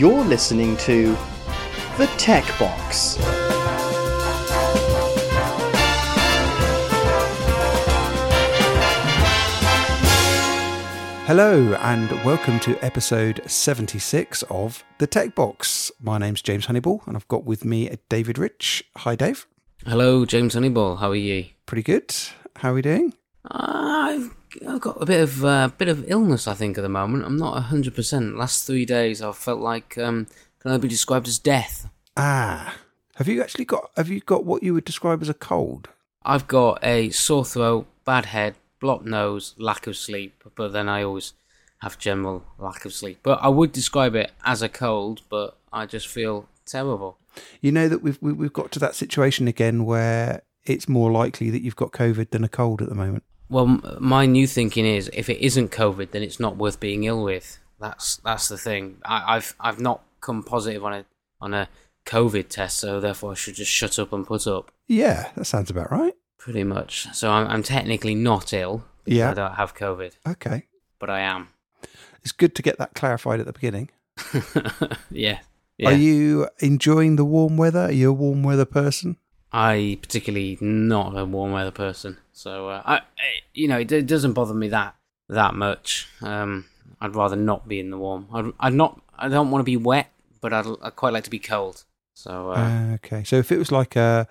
You're listening to The Tech Box. Hello and welcome to episode 76 of The Tech Box. My name's James Honeyball and I've got with me David Rich. Hi, Dave. Hello, James Honeyball. How are you? Pretty good. How are we doing? I've got a bit of illness, I think, at the moment. I'm not 100%. Last 3 days, I've felt like can only be described as death. Have you got what you would describe as a cold? I've got a sore throat, bad head, blocked nose, lack of sleep. But then I always have general lack of sleep. But I would describe it as a cold, but I just feel terrible. You know that we've got to that situation again where it's more likely that you've got COVID than a cold at the moment. Well, my new thinking is, if it isn't COVID, then it's not worth being ill with. That's the thing. I've not come positive on a COVID test, so therefore I should just shut up and put up. Yeah, that sounds about right. Pretty much. So I'm technically not ill. Yeah. I don't have COVID. Okay. But I am. It's good to get that clarified at the beginning. Yeah. Are you enjoying the warm weather? Are you a warm weather person? I particularly not a warm weather person, so it doesn't bother me that much. I'd rather not be in the warm. I don't want to be wet, but I'd quite like to be cold. So okay. So if it was like a,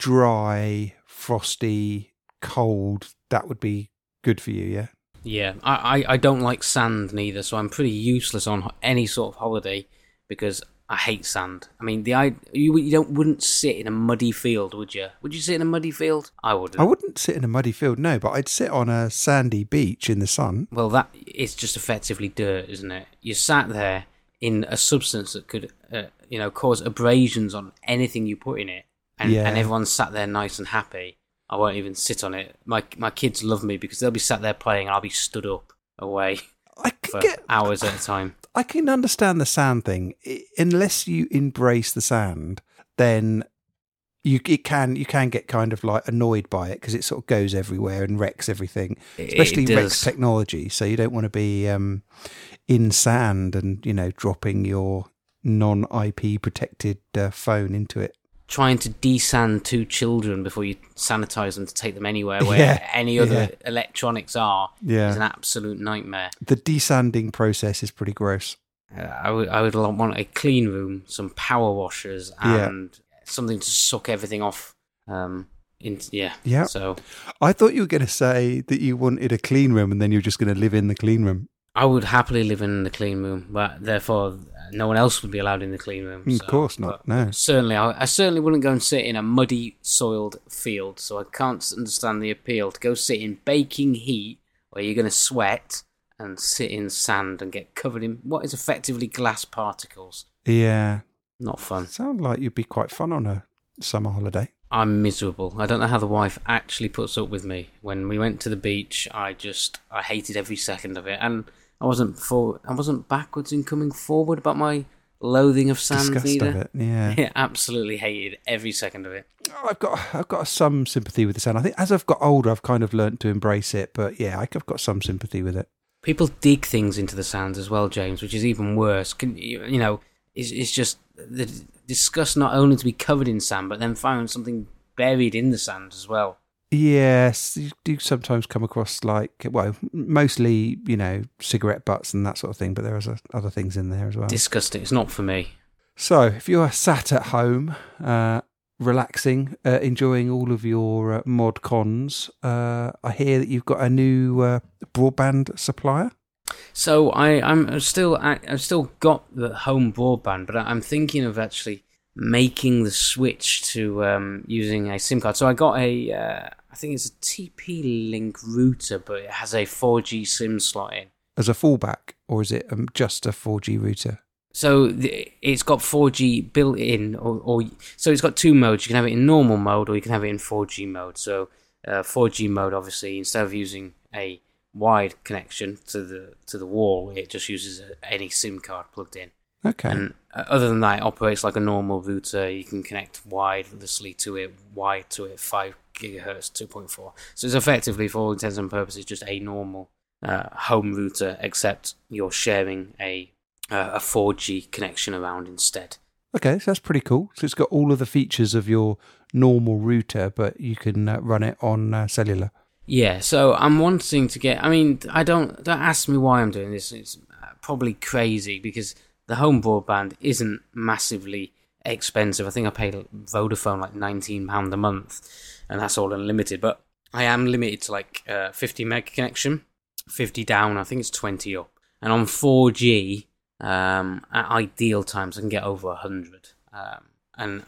dry, frosty, cold, that would be good for you, yeah. Yeah, I don't like sand neither, so I'm pretty useless on any sort of holiday because I hate sand. I mean, you wouldn't sit in a muddy field, would you? Would you sit in a muddy field? I wouldn't. I wouldn't sit in a muddy field, no, but I'd sit on a sandy beach in the sun. Well, that it's just effectively dirt, isn't it? You sat there in a substance that could, cause abrasions on anything you put in it, and everyone sat there nice and happy. I won't even sit on it. My kids love me because they'll be sat there playing, and I'll be stood up away for hours at a time. I can understand the sand thing. Unless you embrace the sand, then you can get kind of like annoyed by it because it sort of goes everywhere and wrecks everything, especially wrecks technology. So you don't want to be in sand and dropping your non-IP protected phone into it. Trying to desand two children before you sanitize them to take them anywhere where any other electronics are is an absolute nightmare. The desanding process is pretty gross. I would want a clean room, some power washers, and something to suck everything off. So I thought you were going to say that you wanted a clean room, and then you're just going to live in the clean room. I would happily live in the clean room, but therefore no one else would be allowed in the clean room. So, of course not, no. Certainly, I certainly wouldn't go and sit in a muddy, soiled field, so I can't understand the appeal to go sit in baking heat where you're going to sweat and sit in sand and get covered in what is effectively glass particles. Yeah. Not fun. Sound like you'd be quite fun on a summer holiday. I'm miserable. I don't know how the wife actually puts up with me. When we went to the beach, I hated every second of it. And I wasn't backwards in coming forward about my loathing of sand. Disgust either. Of it, yeah. I absolutely hated every second of it. Oh, I've got some sympathy with the sand. I think as I've got older, I've kind of learnt to embrace it. But yeah, I've got some sympathy with it. People dig things into the sand as well, James, which is even worse. It's just the disgust not only to be covered in sand, but then finding something buried in the sand as well. Yes, you do sometimes come across mostly, cigarette butts and that sort of thing, but there are other things in there as well. Disgusting. It's not for me. So if you are sat at home, relaxing, enjoying all of your mod cons, I hear that you've got a new broadband supplier. So I've still got the home broadband, but I'm thinking of actually making the switch to using a SIM card. So I got I think it's a TP-Link router, but it has a 4G SIM slot in. As a fallback, or is it just a 4G router? So it's got 4G built in, or so it's got two modes. You can have it in normal mode, or you can have it in 4G mode. So 4G mode, obviously, instead of using a wide connection to the wall, it just uses any SIM card plugged in. Okay. And other than that, it operates like a normal router. You can connect wirelessly to it, 5 gigahertz, 2.4. So it's effectively, for all intents and purposes, just a normal home router, except you're sharing a a 4G connection around instead. Okay, so that's pretty cool. So it's got all of the features of your normal router, but you can run it on cellular. Yeah, so I'm wanting to get... I mean, don't ask me why I'm doing this. It's probably crazy because the home broadband isn't massively expensive. I think I paid Vodafone like £19 a month, and that's all unlimited. But I am limited to like 50 meg connection, 50 down, I think it's 20 up. And on 4G... at ideal times I can get over 100. And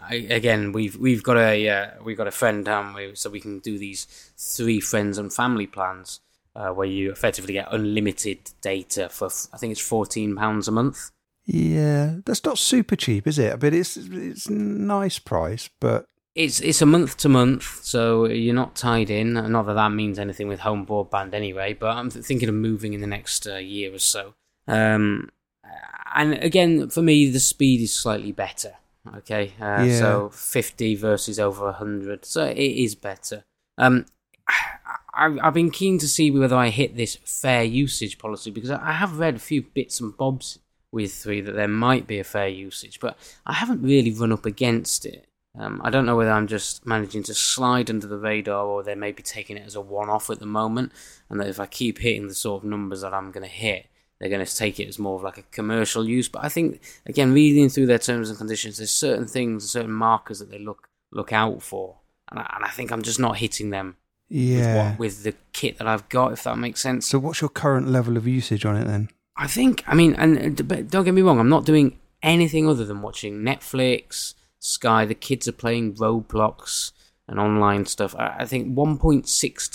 we've got a friend down with, so we can do these 3 friends and family plans where you effectively get unlimited data for I think it's £14 a month. Yeah, that's not super cheap, is it? But it's a nice price, but it's a month to month, so you're not tied in. Not that means anything with home broadband anyway, but I'm thinking of moving in the next year or so. And again, for me, the speed is slightly better. Okay, So 50 versus over 100, so it is better. I've been keen to see whether I hit this fair usage policy, because I have read a few bits and bobs with 3 that there might be a fair usage, but I haven't really run up against it. I don't know whether I'm just managing to slide under the radar, or they may be taking it as a one-off at the moment, and that if I keep hitting the sort of numbers that I'm going to hit, they're going to take it as more of like a commercial use. But I think, again, reading through their terms and conditions, there's certain things, certain markers that they look out for. And I think I'm just not hitting them with the kit that I've got, if that makes sense. So what's your current level of usage on it then? But don't get me wrong, I'm not doing anything other than watching Netflix, Sky, the kids are playing Roblox and online stuff. I think 1.6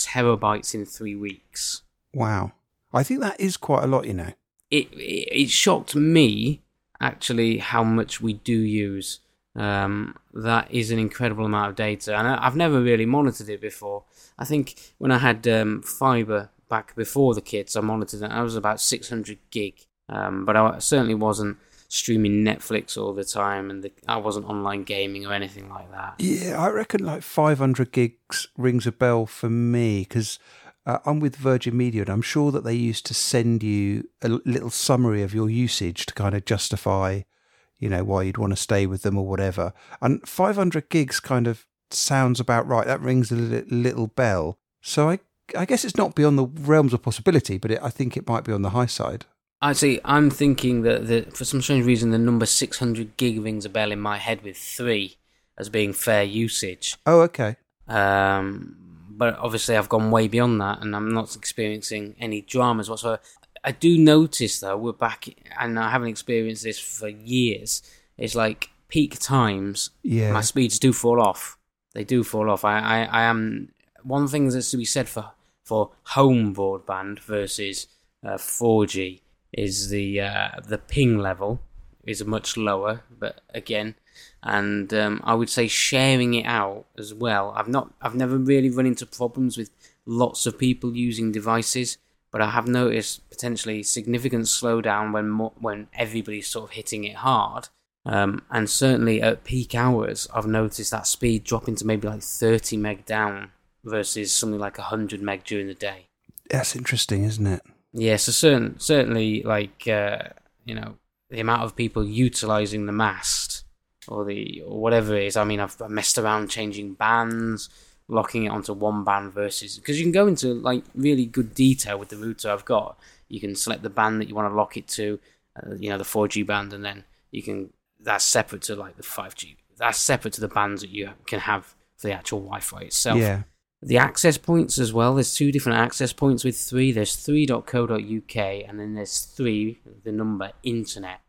terabytes in 3 weeks. Wow. I think that is quite a lot, you know. It shocked me, actually, how much we do use. That is an incredible amount of data, and I've never really monitored it before. I think when I had fibre back before the kids, I monitored it. I was about 600 gig, but I certainly wasn't streaming Netflix all the time, and I wasn't online gaming or anything like that. Yeah, I reckon like 500 gigs rings a bell for me, because... I'm with Virgin Media, and I'm sure that they used to send you a little summary of your usage to kind of justify, you know, why you'd want to stay with them or whatever. And 500 gigs kind of sounds about right. That rings a little bell. So I guess it's not beyond the realms of possibility, but I think it might be on the high side. I see. I'm thinking that for some strange reason, the number 600 gig rings a bell in my head with 3 as being fair usage. Oh, okay. But obviously I've gone way beyond that, and I'm not experiencing any dramas whatsoever. I do notice, though, we're back, and I haven't experienced this for years, it's like peak times, my speeds do fall off. They do fall off. I am... One thing that's to be said for home broadband versus 4G is the ping level is much lower, but again... And I would say sharing it out as well. I've never really run into problems with lots of people using devices, but I have noticed potentially significant slowdown when everybody's sort of hitting it hard. And certainly at peak hours, I've noticed that speed dropping to maybe like 30 meg down versus something like 100 meg during the day. That's interesting, isn't it? Yeah. So certainly, like the amount of people utilising the mast. Or whatever it is. I mean, I've messed around changing bands, locking it onto one band versus... Because you can go into, like, really good detail with the router I've got. You can select the band that you want to lock it to, the 4G band, and then you can... That's separate to, like, the 5G. That's separate to the bands that you can have for the actual Wi-Fi itself. Yeah. The access points as well. There's 2 different access points with 3. There's 3.co.uk, and then there's 3, the number, internet.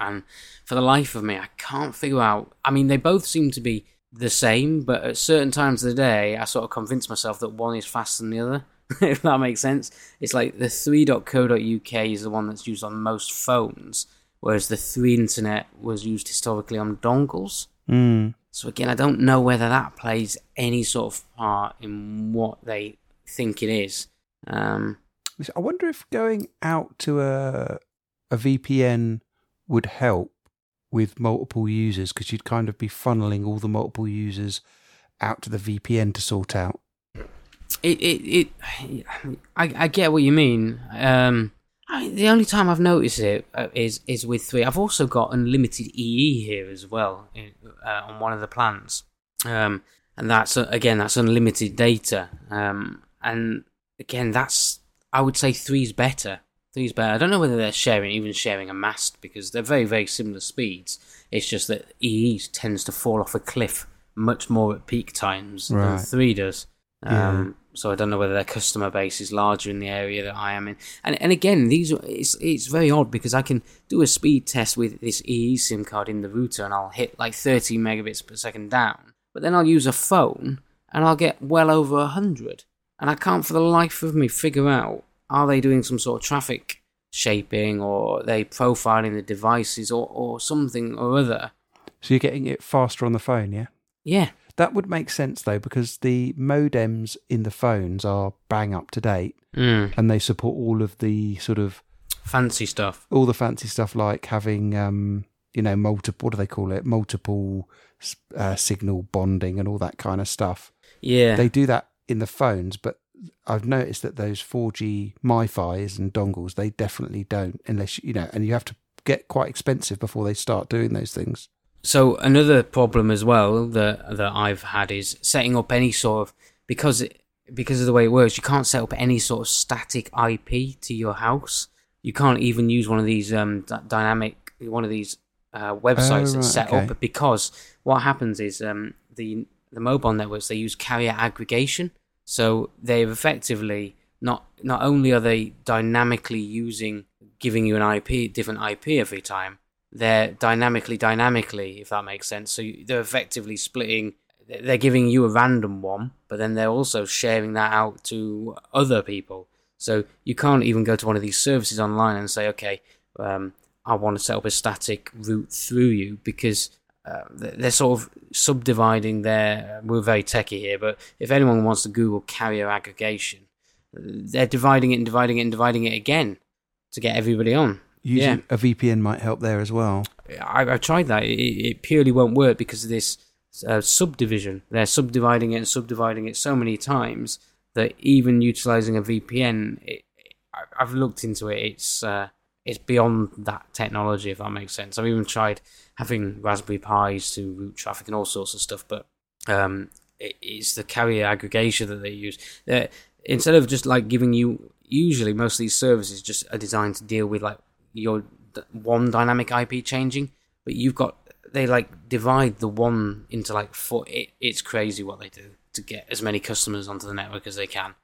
And for the life of me, I can't figure out... I mean, they both seem to be the same, but at certain times of the day, I sort of convince myself that one is faster than the other, if that makes sense. It's like the 3.co.uk is the one that's used on most phones, whereas the 3 internet was used historically on dongles. Mm. So again, I don't know whether that plays any sort of part in what they think it is. I wonder if going out to a VPN... would help with multiple users, because you'd kind of be funneling all the multiple users out to the VPN to sort out. I get what you mean. The only time I've noticed it is with 3. I've also got unlimited EE here as well on one of the plans, and that's unlimited data. And again, I would say 3's better. 3's better. I don't know whether they're sharing a mast, because they're very, very similar speeds. It's just that EE tends to fall off a cliff much more at peak times than 3 does. So I don't know whether their customer base is larger in the area that I am in. And again, it's very odd, because I can do a speed test with this EE SIM card in the router and I'll hit like 30 megabits per second down. But then I'll use a phone and I'll get well over 100. And I can't for the life of me figure out, are they doing some sort of traffic shaping, or are they profiling the devices, or something or other. So you're getting it faster on the phone, yeah? Yeah. That would make sense, though, because the modems in the phones are bang up to date, and they support all of the sort of fancy stuff. All the fancy stuff, like having, multiple. What do they call it? Multiple signal bonding and all that kind of stuff. Yeah, they do that in the phones, but I've noticed that those 4G MiFis and dongles, they definitely don't, unless and you have to get quite expensive before they start doing those things. So another problem as well that I've had is setting up any sort of, because of the way it works, you can't set up any sort of static IP to your house. You can't even use one of these websites that's set up, because what happens is the mobile networks, they use carrier aggregation, so they've effectively not only are they dynamically giving you an IP, different IP every time. They're dynamically, if that makes sense. So they're effectively splitting. They're giving you a random one, but then they're also sharing that out to other people. So you can't even go to one of these services online and say, okay, I want to set up a static route through you, because they're sort of subdividing their... We're very techie here, but if anyone wants to Google carrier aggregation, they're dividing it and dividing it and dividing it again to get everybody on. Using a VPN might help there as well. I tried that. It purely won't work because of this subdivision. They're subdividing it so many times that even utilising a VPN, I've looked into it. It's beyond that technology, if that makes sense. I've even tried having Raspberry Pis to route traffic and all sorts of stuff, but it's the carrier aggregation that they use. Instead of just like giving you, usually most of these services just are designed to deal with like your one dynamic IP changing, but they like divide the one into like 4. It's crazy what they do to get as many customers onto the network as they can.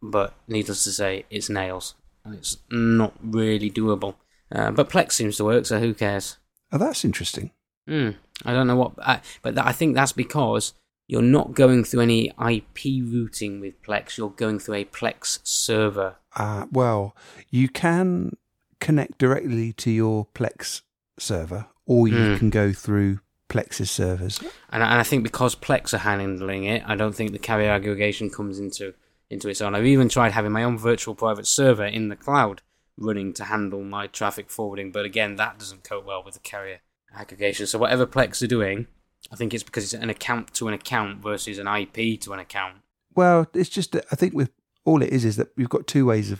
But needless to say, it's nails and it's not really doable. But Plex seems to work, so who cares? Oh, that's interesting. I don't know I think that's because you're not going through any IP routing with Plex. You're going through a Plex server. You can connect directly to your Plex server, or you can go through Plex's servers. And I think because Plex are handling it, I don't think the carrier aggregation comes into its own. I've even tried having my own virtual private server in the cloud running to handle my traffic forwarding, but again, that doesn't cope well with the carrier aggregation. So whatever Plex are doing, I think it's because it's an account to an account versus an IP to an account. Well, it's just that I think with all it is that you've got Plex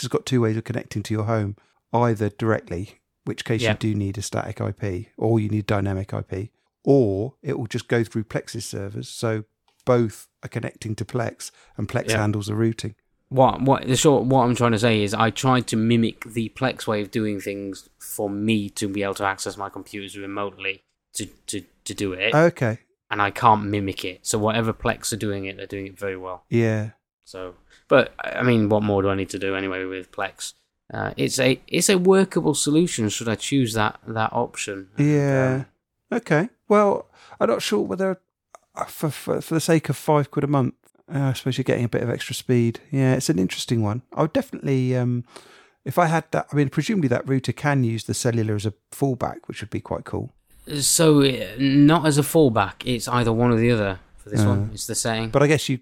has got 2 ways of connecting to your home, either directly, which case you do need a static IP, or you need dynamic IP, or it will just go through Plex's servers. So both are connecting to Plex, and Plex handles the routing. What I'm trying to say is I tried to mimic the Plex way of doing things for me to be able to access my computers remotely to do it. Okay. And I can't mimic it. So whatever Plex are doing it, they're doing it very well. Yeah. So, but I mean, what more do I need to do anyway with Plex? It's a workable solution should I choose that option. Yeah. Okay. Well, I'm not sure whether for the sake of £5 a month, I suppose you're getting a bit of extra speed. Yeah, it's an interesting one. I would definitely, if I had that, I mean, presumably that router can use the cellular as a fallback, which would be quite cool. So not as a fallback, it's either one or the other for this one. It's the setting. But I guess you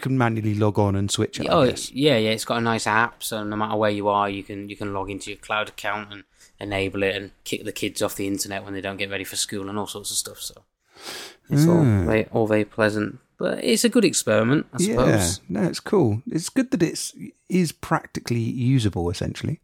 can manually log on and switch it. Oh, yeah. It's got a nice app, so no matter where you are, you can log into your cloud account and enable it and kick the kids off the internet when they don't get ready for school and all sorts of stuff. So It's all very pleasant. But it's a good experiment, I suppose. Yeah, no, it's cool. It's good that it is practically usable, essentially.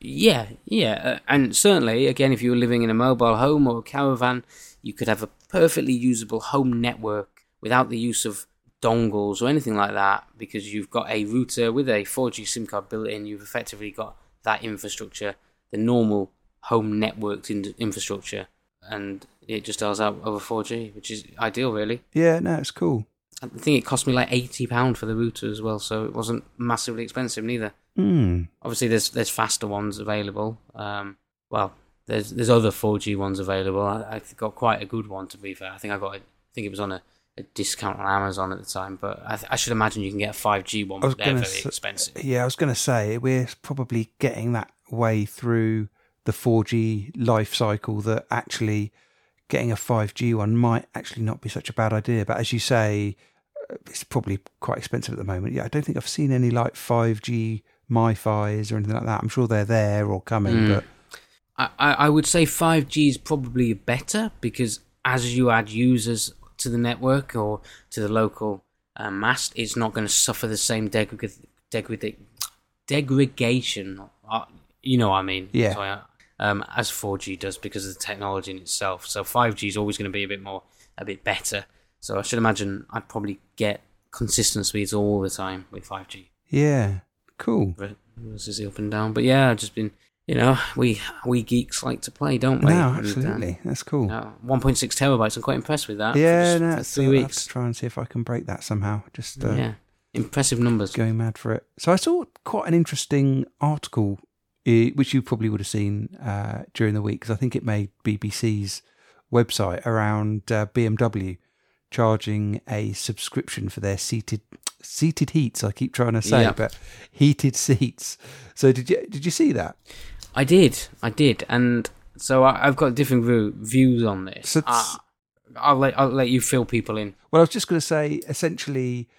Yeah, yeah. And certainly, again, if you were living in a mobile home or a caravan, you could have a perfectly usable home network without the use of dongles or anything like that, because you've got a router with a 4G SIM card built in. You've effectively got that infrastructure, the normal home networked infrastructure, and it just dials out over 4G, which is ideal, really. Yeah, no, it's cool. I think it cost me like £80 for the router as well, so it wasn't massively expensive neither. Mm. Obviously, there's faster ones available. There's other 4G ones available. I got quite a good one, to be fair. I think it was on a discount on Amazon at the time, but I should imagine you can get a 5G one, but they're very expensive. Yeah, I was going to say, we're probably getting that way through the 4G life cycle that actually getting a 5G one might actually not be such a bad idea. But as you say, it's probably quite expensive at the moment. Yeah, I don't think I've seen any like 5G MiFis or anything like that. I'm sure they're there or coming, but I would say 5G is probably better, because as you add users to the network or to the local mast, it's not going to suffer the same degradation. You know what I mean? Yeah. Sorry, as 4G does, because of the technology in itself. So 5G is always going to be a bit better. So I should imagine I'd probably get consistent speeds all the time with 5G. Yeah, cool. Versus the up and down. But yeah, I've just been, we geeks like to play, don't we? No, absolutely. And, that's cool. 1.6 terabytes. I'm quite impressed with that. Yeah, for 3 weeks. I'll have to try and see if I can break that somehow. Just impressive numbers. Going mad for it. So I saw quite an interesting article, which you probably would have seen during the week, because I think it made BBC's website, around BMW charging a subscription for their seated heats. I keep trying to say, but heated seats. So did you see that? I did, and so I've got different views on this. So I'll let you fill people in. Well, I was just going to say, essentially,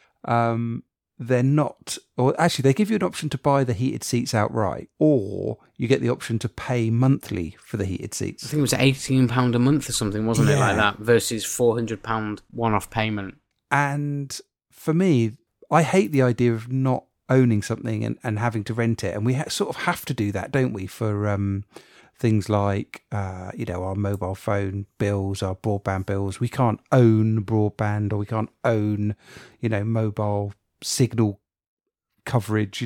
they're not, or actually they give you an option to buy the heated seats outright, or you get the option to pay monthly for the heated seats. I think it was £18 a month or something, wasn't it, like that, versus £400 one-off payment. And for me, I hate the idea of not owning something and having to rent it. And we sort of have to do that, don't we, for things like, our mobile phone bills, our broadband bills. We can't own broadband, or we can't own, mobile signal coverage.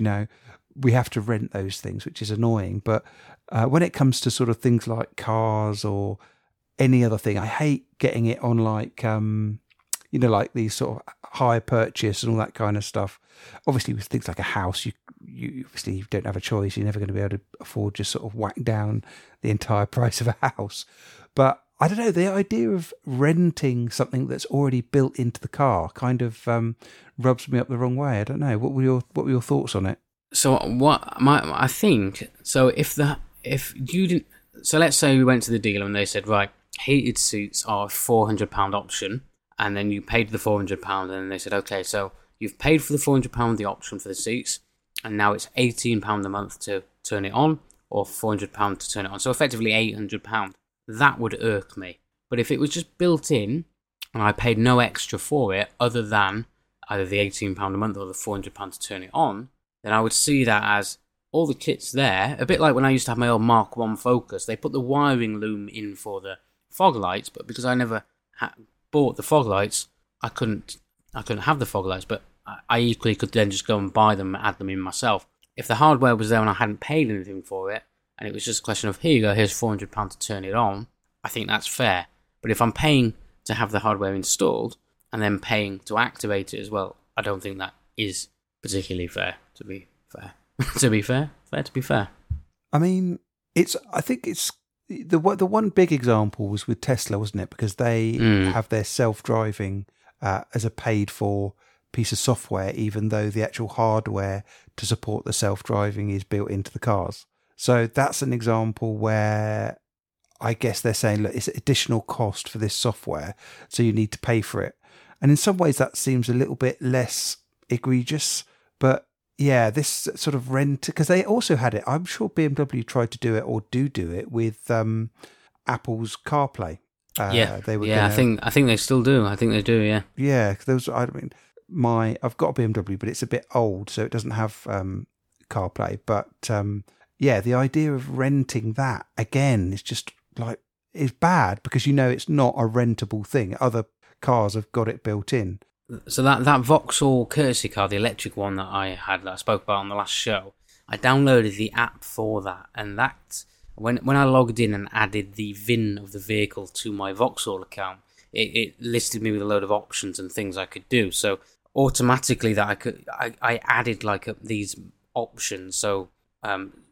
We have to rent those things, which is annoying. But when it comes to sort of things like cars or any other thing, I hate getting it on like like these sort of hire purchase and all that kind of stuff. Obviously with things like a house, you obviously don't have a choice. You're never going to be able to afford just sort of whack down the entire price of a house. But I don't know, the idea of renting something that's already built into the car kind of rubs me up the wrong way. I don't know. What were your thoughts on it? So let's say we went to the dealer and they said, right, heated seats are a £400 option, and then you paid the £400, and they said, okay, so you've paid for the £400 the option for the seats, and now it's £18 a month to turn it on, or £400 to turn it on. So effectively £800. That would irk me. But if it was just built in and I paid no extra for it other than either the £18 a month or the £400 to turn it on, then I would see that as all the kit's there. A bit like when I used to have my old Mark 1 Focus. They put the wiring loom in for the fog lights, but because I never bought the fog lights, I couldn't have the fog lights, but I equally could then just go and buy them and add them in myself. If the hardware was there and I hadn't paid anything for it, and it was just a question of, here you go, here's £400 to turn it on, I think that's fair. But if I'm paying to have the hardware installed and then paying to activate it as well, I don't think that is particularly fair, to be fair. To be fair. I mean, I think it's... The one big example was with Tesla, wasn't it? Because they have their self-driving as a paid-for piece of software, even though the actual hardware to support the self-driving is built into the cars. So that's an example where I guess they're saying, look, it's an additional cost for this software, so you need to pay for it. And in some ways that seems a little bit less egregious, but yeah, this sort of rent, because they also had it. I'm sure BMW tried to do it, or do it with Apple's CarPlay. I think they still do. I think they do. Yeah. Yeah. I've got a BMW, but it's a bit old, so it doesn't have CarPlay. But the idea of renting that again is just like is bad because you know it's not a rentable thing. Other cars have got it built in. So that Vauxhall courtesy car, the electric one that I had that I spoke about on the last show, I downloaded the app for that, and that when I logged in and added the VIN of the vehicle to my Vauxhall account, it listed me with a load of options and things I could do. So automatically I added these options. So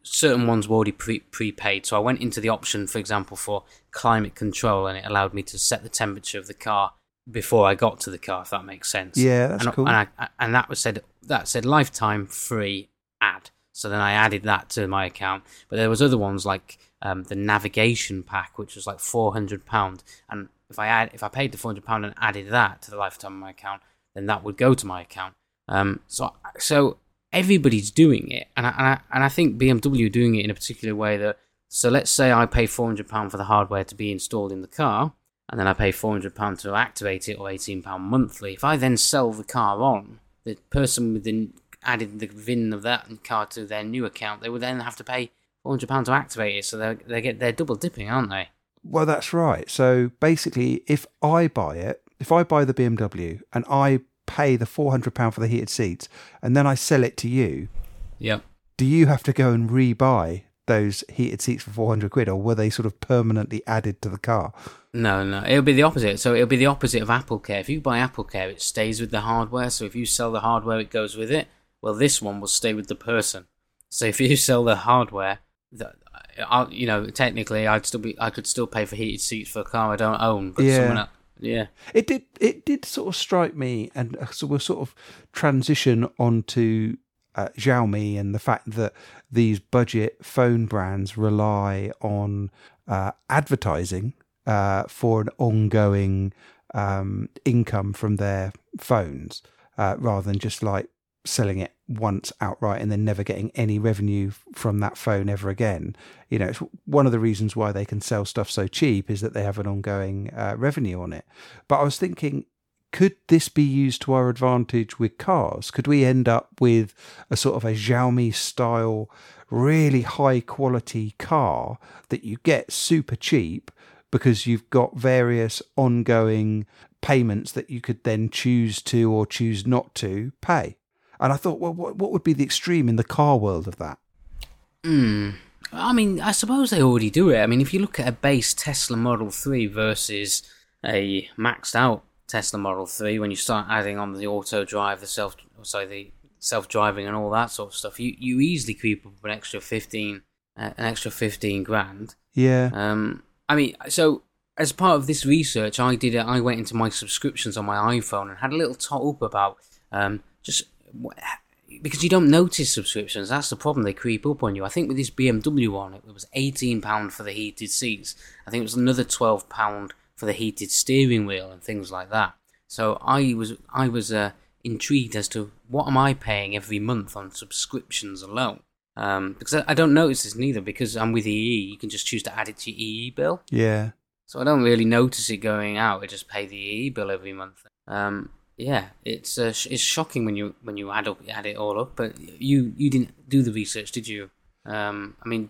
certain ones were already prepaid. So I went into the option, for example, for climate control, and it allowed me to set the temperature of the car before I got to the car, if that makes sense. Yeah, that's cool. And that said lifetime free ad. So then I added that to my account. But there was other ones like the navigation pack, which was like £400. And if I paid the £400 and added that to the lifetime of my account, then that would go to my account. So everybody's doing it, and I think BMW are doing it in a particular way. That so let's say I pay £400 for the hardware to be installed in the car. And then I pay £400 to activate it, or £18 monthly. If I then sell the car on, the person within added the VIN of that car to their new account, they would then have to pay £400 to activate it. So they're double dipping, aren't they? Well, that's right. So basically, if I buy the BMW and I pay the £400 for the heated seats, and then I sell it to you, yeah, do you have to go and rebuy those heated seats for £400, or were they sort of permanently added to the car? No, it'll be the opposite. So it'll be the opposite of AppleCare. If you buy AppleCare, it stays with the hardware. So if you sell the hardware, it goes with it. Well, this one will stay with the person. So if you sell the hardware, technically, I could still pay for heated seats for a car I don't own. But yeah. It did sort of strike me, and so we'll sort of transition onto Xiaomi and the fact that these budget phone brands rely on advertising for an ongoing income from their phones rather than just like selling it once outright and then never getting any revenue from that phone ever again. You know, it's one of the reasons why they can sell stuff so cheap is that they have an ongoing revenue on it. But I was thinking, could this be used to our advantage with cars? Could we end up with a sort of a Xiaomi-style, really high-quality car that you get super cheap because you've got various ongoing payments that you could then choose to or choose not to pay? And I thought, well, what would be the extreme in the car world of that? I mean, I suppose they already do it. I mean, if you look at a base Tesla Model 3 versus a maxed-out Tesla Model 3, when you start adding on the auto drive, the self-driving, and all that sort of stuff, you easily creep up an extra 15 grand. Yeah. I mean, so as part of this research, I did. I went into my subscriptions on my iPhone and had a little top up about just because you don't notice subscriptions. That's the problem; they creep up on you. I think with this BMW one, it was £18 for the heated seats. I think it was another £12. For the heated steering wheel and things like that. So I was intrigued as to what am I paying every month on subscriptions alone? Because I don't notice this neither, because I'm with EE. You can just choose to add it to your EE bill. Yeah. So I don't really notice it going out. I just pay the EE bill every month. It's shocking when you add it all up. But you didn't do the research, did you? I mean,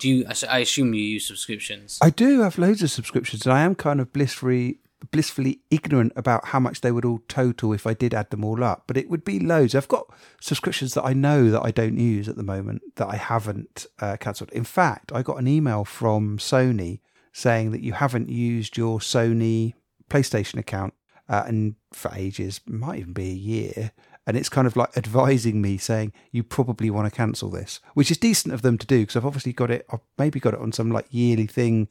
I assume you use subscriptions. I do have loads of subscriptions, and I am kind of blissfully ignorant about how much they would all total if I did add them all up. But it would be loads. I've got subscriptions that I know that I don't use at the moment that I haven't cancelled. In fact, I got an email from Sony saying that you haven't used your Sony PlayStation account and for ages, might even be a year. And it's kind of like advising me, saying you probably want to cancel this, which is decent of them to do because I've obviously got it. I've maybe got it on some like yearly thing,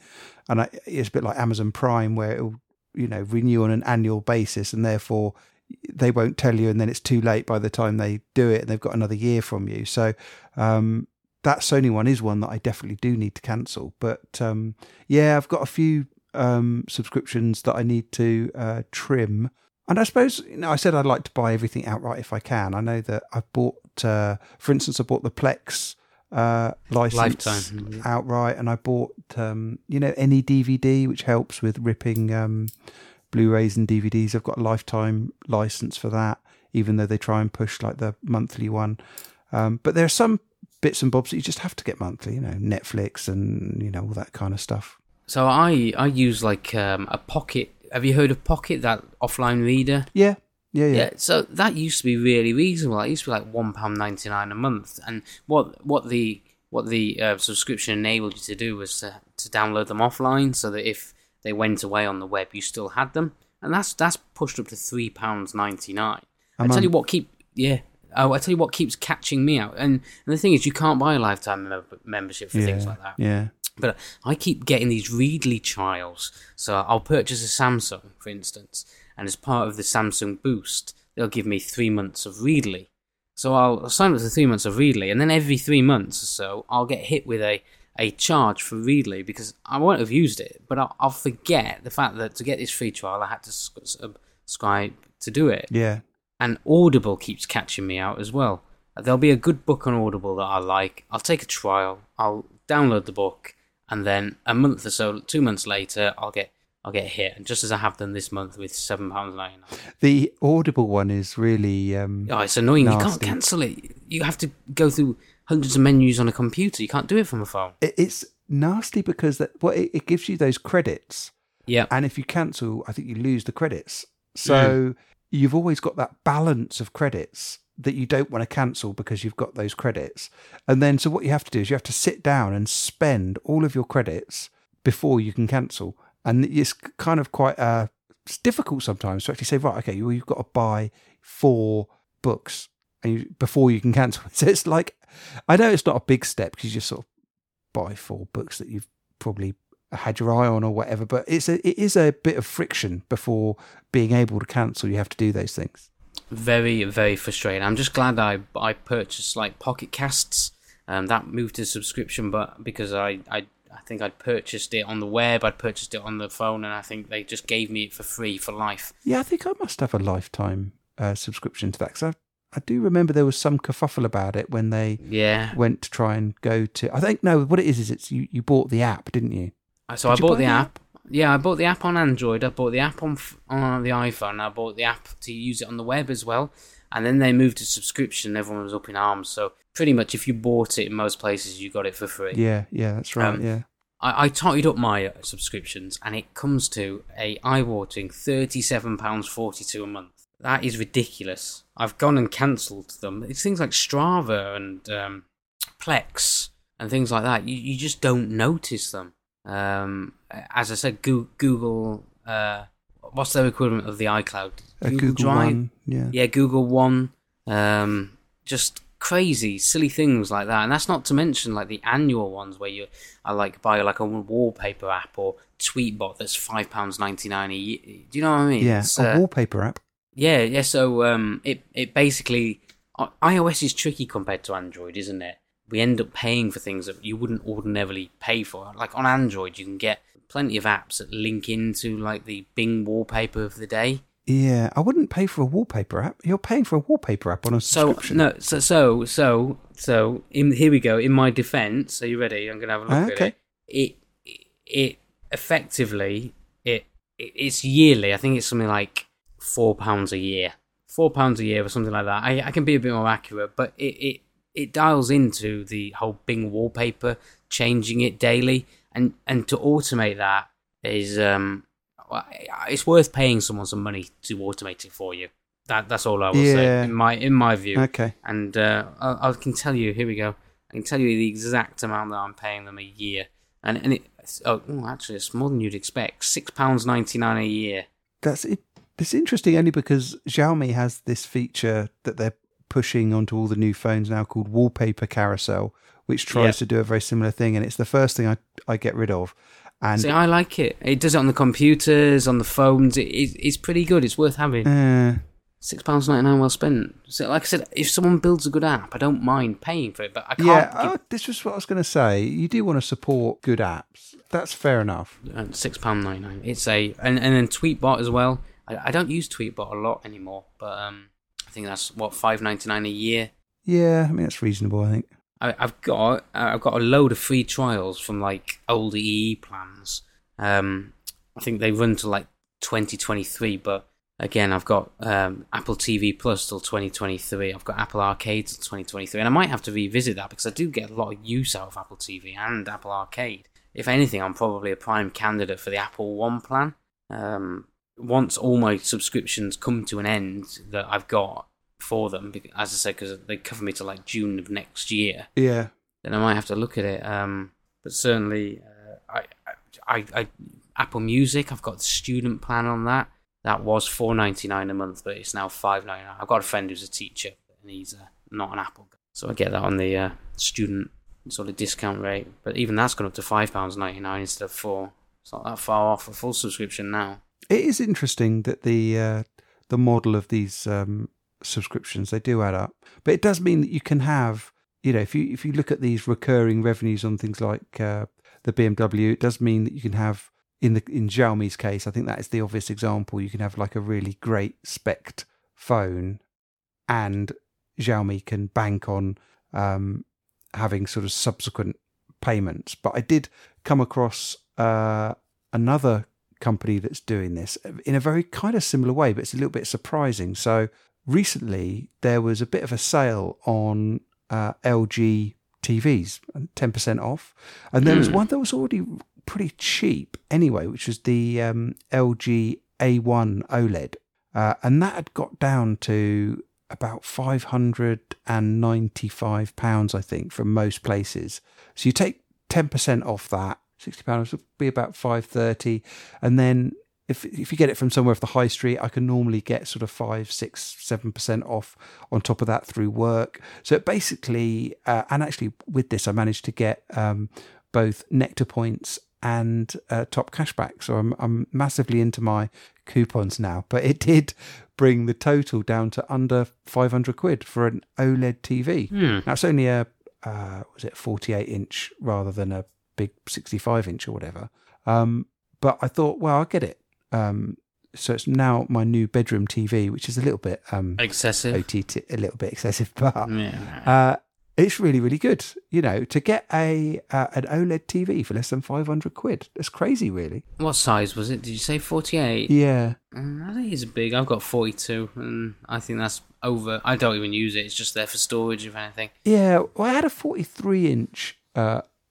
and it's a bit like Amazon Prime where it'll renew on an annual basis, and therefore they won't tell you, and then it's too late by the time they do it, and they've got another year from you. So that Sony one is one that I definitely do need to cancel. But I've got a few subscriptions that I need to trim. And I suppose, I said I'd like to buy everything outright if I can. I know that I bought the Plex license Lifetime. Outright, and I bought any DVD, which helps with ripping Blu-rays and DVDs. I've got a lifetime license for that, even though they try and push like the monthly one. But there are some bits and bobs that you just have to get monthly, Netflix and all that kind of stuff. So I use a Pocket. Have you heard of Pocket, that offline reader? Yeah. So that used to be really reasonable. It used to be like £1.99 a month. And what the subscription enabled you to do was to download them offline, so that if they went away on the web, you still had them. And that's pushed up to £3.99. I tell you what keeps catching me out. And the thing is, you can't buy a lifetime membership for things like that. Yeah. But I keep getting these Readly trials. So I'll purchase a Samsung, for instance, and as part of the Samsung Boost, they'll give me 3 months of Readly. So I'll sign up to 3 months of Readly, and then every 3 months or so, I'll get hit with a charge for Readly, because I won't have used it, but I'll forget the fact that to get this free trial, I had to subscribe to do it. Yeah. And Audible keeps catching me out as well. There'll be a good book on Audible that I like. I'll take a trial. I'll download the book, and then a month or so, 2 months later, I'll get hit, and just as I have done this month with £7.99. The Audible one is really it's annoying. Nasty. You can't cancel it. You have to go through hundreds of menus on a computer. You can't do it from a phone. It's nasty because it gives you those credits. Yeah. And if you cancel, I think you lose the credits. So you've always got that balance of credits that you don't want to cancel because you've got those credits. And then so what you have to do is you have to sit down and spend all of your credits before you can cancel. And it's kind of quite it's difficult sometimes to actually say, right, okay, well, you've got to buy 4 books before you can cancel. So it's like, I know it's not a big step because you just sort of buy 4 books that you've probably had your eye on or whatever, but it is a bit of friction before being able to cancel. You have to do those things. Very, very frustrating. I'm just glad I purchased like Pocket Casts. That moved to subscription, but because I think I'd purchased it on the web, I'd purchased it on the phone, and I think they just gave me it for free for life. Yeah, I think I must have a lifetime subscription to that, because I do remember there was some kerfuffle about it when they went to try and go to... I think, no, what it is it's you bought the app, didn't you? So I bought the app. Yeah, I bought the app on Android, I bought the app on the iPhone, I bought the app to use it on the web as well, and then they moved to subscription, everyone was up in arms, so... Pretty much, if you bought it in most places, you got it for free. Yeah, that's right, I totted up my subscriptions, and it comes to a eye-watering £37.42 a month. That is ridiculous. I've gone and cancelled them. It's things like Strava and Plex and things like that. You just don't notice them. As I said, Google... what's their equivalent of the iCloud? Google Drive? One, yeah. Yeah, Google One. Just... crazy, silly things like that, and that's not to mention like the annual ones where buy like a wallpaper app or TweetBot that's £5.99 a year. Do you know what I mean? Yeah, a wallpaper app. Yeah. So it basically iOS is tricky compared to Android, isn't it? We end up paying for things that you wouldn't ordinarily pay for. Like on Android, you can get plenty of apps that link into like the Bing wallpaper of the day. Yeah, I wouldn't pay for a wallpaper app. You're paying for a wallpaper app on a subscription. Here we go. In my defence, are you ready? I'm going to have a look at it. It effectively it's yearly. I think it's something like £4 a year or something like that. I can be a bit more accurate, but it dials into the whole Bing wallpaper, changing it daily, and to automate that is it's worth paying someone some money to automate it for you. That's all I will say in my view. Okay. And I can tell you. Here we go. I can tell you the exact amount that I'm paying them a year. And actually it's more than you'd expect. £6.99 a year. That's it. It's interesting only because Xiaomi has this feature that they're pushing onto all the new phones now called Wallpaper Carousel, which tries to do a very similar thing. And it's the first thing I get rid of. And see, I like it. It does it on the computers, on the phones. It's pretty good. It's worth having. £6.99 well spent. So, like I said, if someone builds a good app, I don't mind paying for it, but I can't... this was what I was going to say. You do want to support good apps. That's fair enough. £6.99. It's a... And then TweetBot as well. I don't use TweetBot a lot anymore, but I think that's, $5.99 a year? Yeah, I mean, that's reasonable, I think. I've got a load of free trials from like old EE plans. I think they run to like 2023, but again, I've got Apple TV Plus till 2023. I've got Apple Arcade till 2023, and I might have to revisit that because I do get a lot of use out of Apple TV and Apple Arcade. If anything, I'm probably a prime candidate for the Apple One plan. Once all my subscriptions come to an end that I've got for them, as I said, because they cover me to like June of next year. Yeah. Then I might have to look at it. But certainly, Apple Music, I've got the student plan on that. That was $4.99 a month, but it's now $5.99. I've got a friend who's a teacher, and he's not an Apple guy, so I get that on the student sort of discount rate. But even that's gone up to £5.99 instead of $4. It's not that far off a full subscription now. It is interesting that the model of these subscriptions, they do add up, but it does mean that you can have, you know, if you look at these recurring revenues on things like the BMW, it does mean that you can have. In Xiaomi's case, I think that is the obvious example. You can have like a really great spec'd phone, and Xiaomi can bank on having sort of subsequent payments. But I did come across another company that's doing this in a very kind of similar way, but it's a little bit surprising. So recently there was a bit of a sale on LG TVs, 10% off, and there was one that was already pretty cheap anyway, which was the LG A1 OLED, and that had got down to about £595, I think, from most places. So you take 10% off that, £60 would be about £530, and then if you get it from somewhere off the high street, I can normally get sort of 5%, 6%, 7% off on top of that through work. So it basically, and actually with this, I managed to get both Nectar points and top cashback. So I'm massively into my coupons now, but it did bring the total down to under £500 for an OLED TV. Now it's only a 48-inch rather than a big 65-inch or whatever. But I thought, well, I'll get it. So it's now my new bedroom TV, which is a little bit excessive, a little bit excessive, but it's really, really good. You know, to get an OLED TV for less than £500, that's crazy, really. What size was it? Did you say 48? Yeah. I think it's big. I've got 42, and I think that's over. I don't even use it. It's just there for storage, if anything. Yeah. Well, I had a 43-inch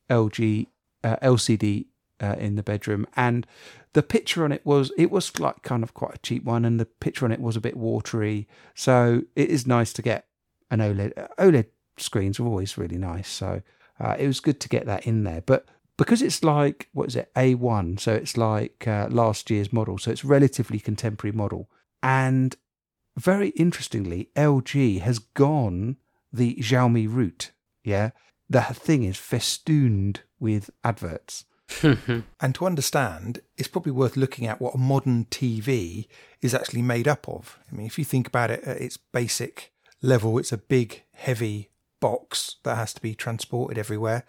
LG LCD in the bedroom, and the picture on it was like kind of quite a cheap one, and the picture on it was a bit watery. So it is nice to get an OLED. Screens are always really nice, so it was good to get that in there. But because it's like, what is it, A1, so it's like last year's model, so it's relatively contemporary model. And very interestingly, LG has gone the Xiaomi route. Yeah, the thing is festooned with adverts. And to understand, it's probably worth looking at what a modern TV is actually made up of. I mean, if you think about it at its basic level, it's a big, heavy box that has to be transported everywhere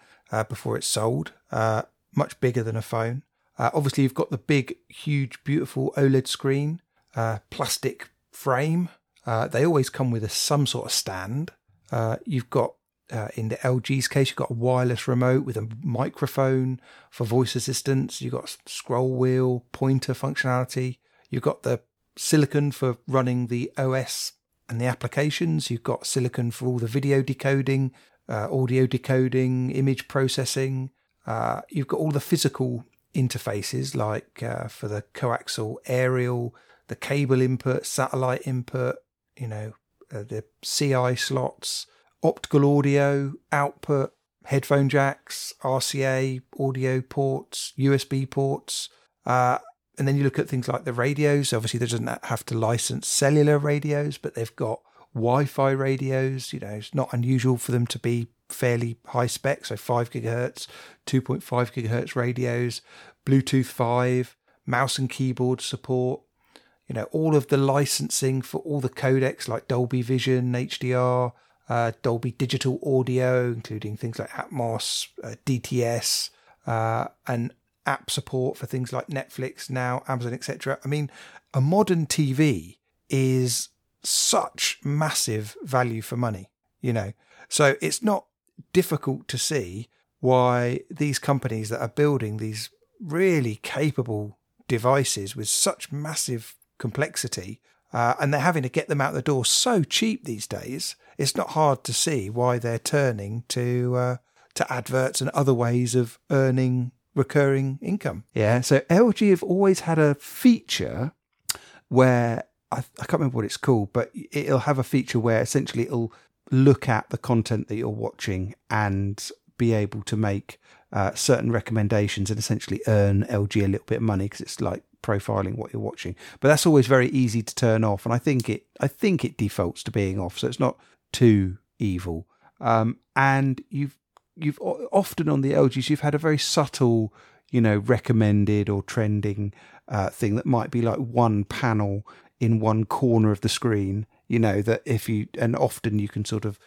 before it's sold, much bigger than a phone. Obviously, you've got the big, huge, beautiful OLED screen, plastic frame. They always come with some sort of stand. You've got, in the LG's case, you've got a wireless remote with a microphone for voice assistance. You've got scroll wheel, pointer functionality. You've got the silicon for running the OS and the applications. You've got silicon for all the video decoding, audio decoding, image processing. You've got all the physical interfaces, like for the coaxial aerial, the cable input, satellite input, you know, the CI slots, optical audio output, headphone jacks, RCA audio ports, USB ports. And then you look at things like the radios. Obviously, they don't have to license cellular radios, but they've got Wi-Fi radios. You know, it's not unusual for them to be fairly high spec. So 5 gigahertz, 2.5 gigahertz radios, Bluetooth 5, mouse and keyboard support. You know, all of the licensing for all the codecs like Dolby Vision, HDR, Dolby Digital Audio, including things like Atmos, DTS, and app support for things like Netflix, Now, Amazon, etc. I mean, a modern TV is such massive value for money, you know. So it's not difficult to see why these companies that are building these really capable devices with such massive complexity, and they're having to get them out the door so cheap these days, it's not hard to see why they're turning to adverts and other ways of earning recurring income. Yeah, so LG have always had a feature where, I can't remember what it's called, but it'll have a feature where essentially it'll look at the content that you're watching and be able to make certain recommendations and essentially earn LG a little bit of money because it's like profiling what you're watching. But that's always very easy to turn off, and I think it defaults to being off, so it's not too evil. And you've often on the LGs you've had a very subtle, you know, recommended or trending thing that might be like one panel in one corner of the screen, you know, that if you, and often you can sort of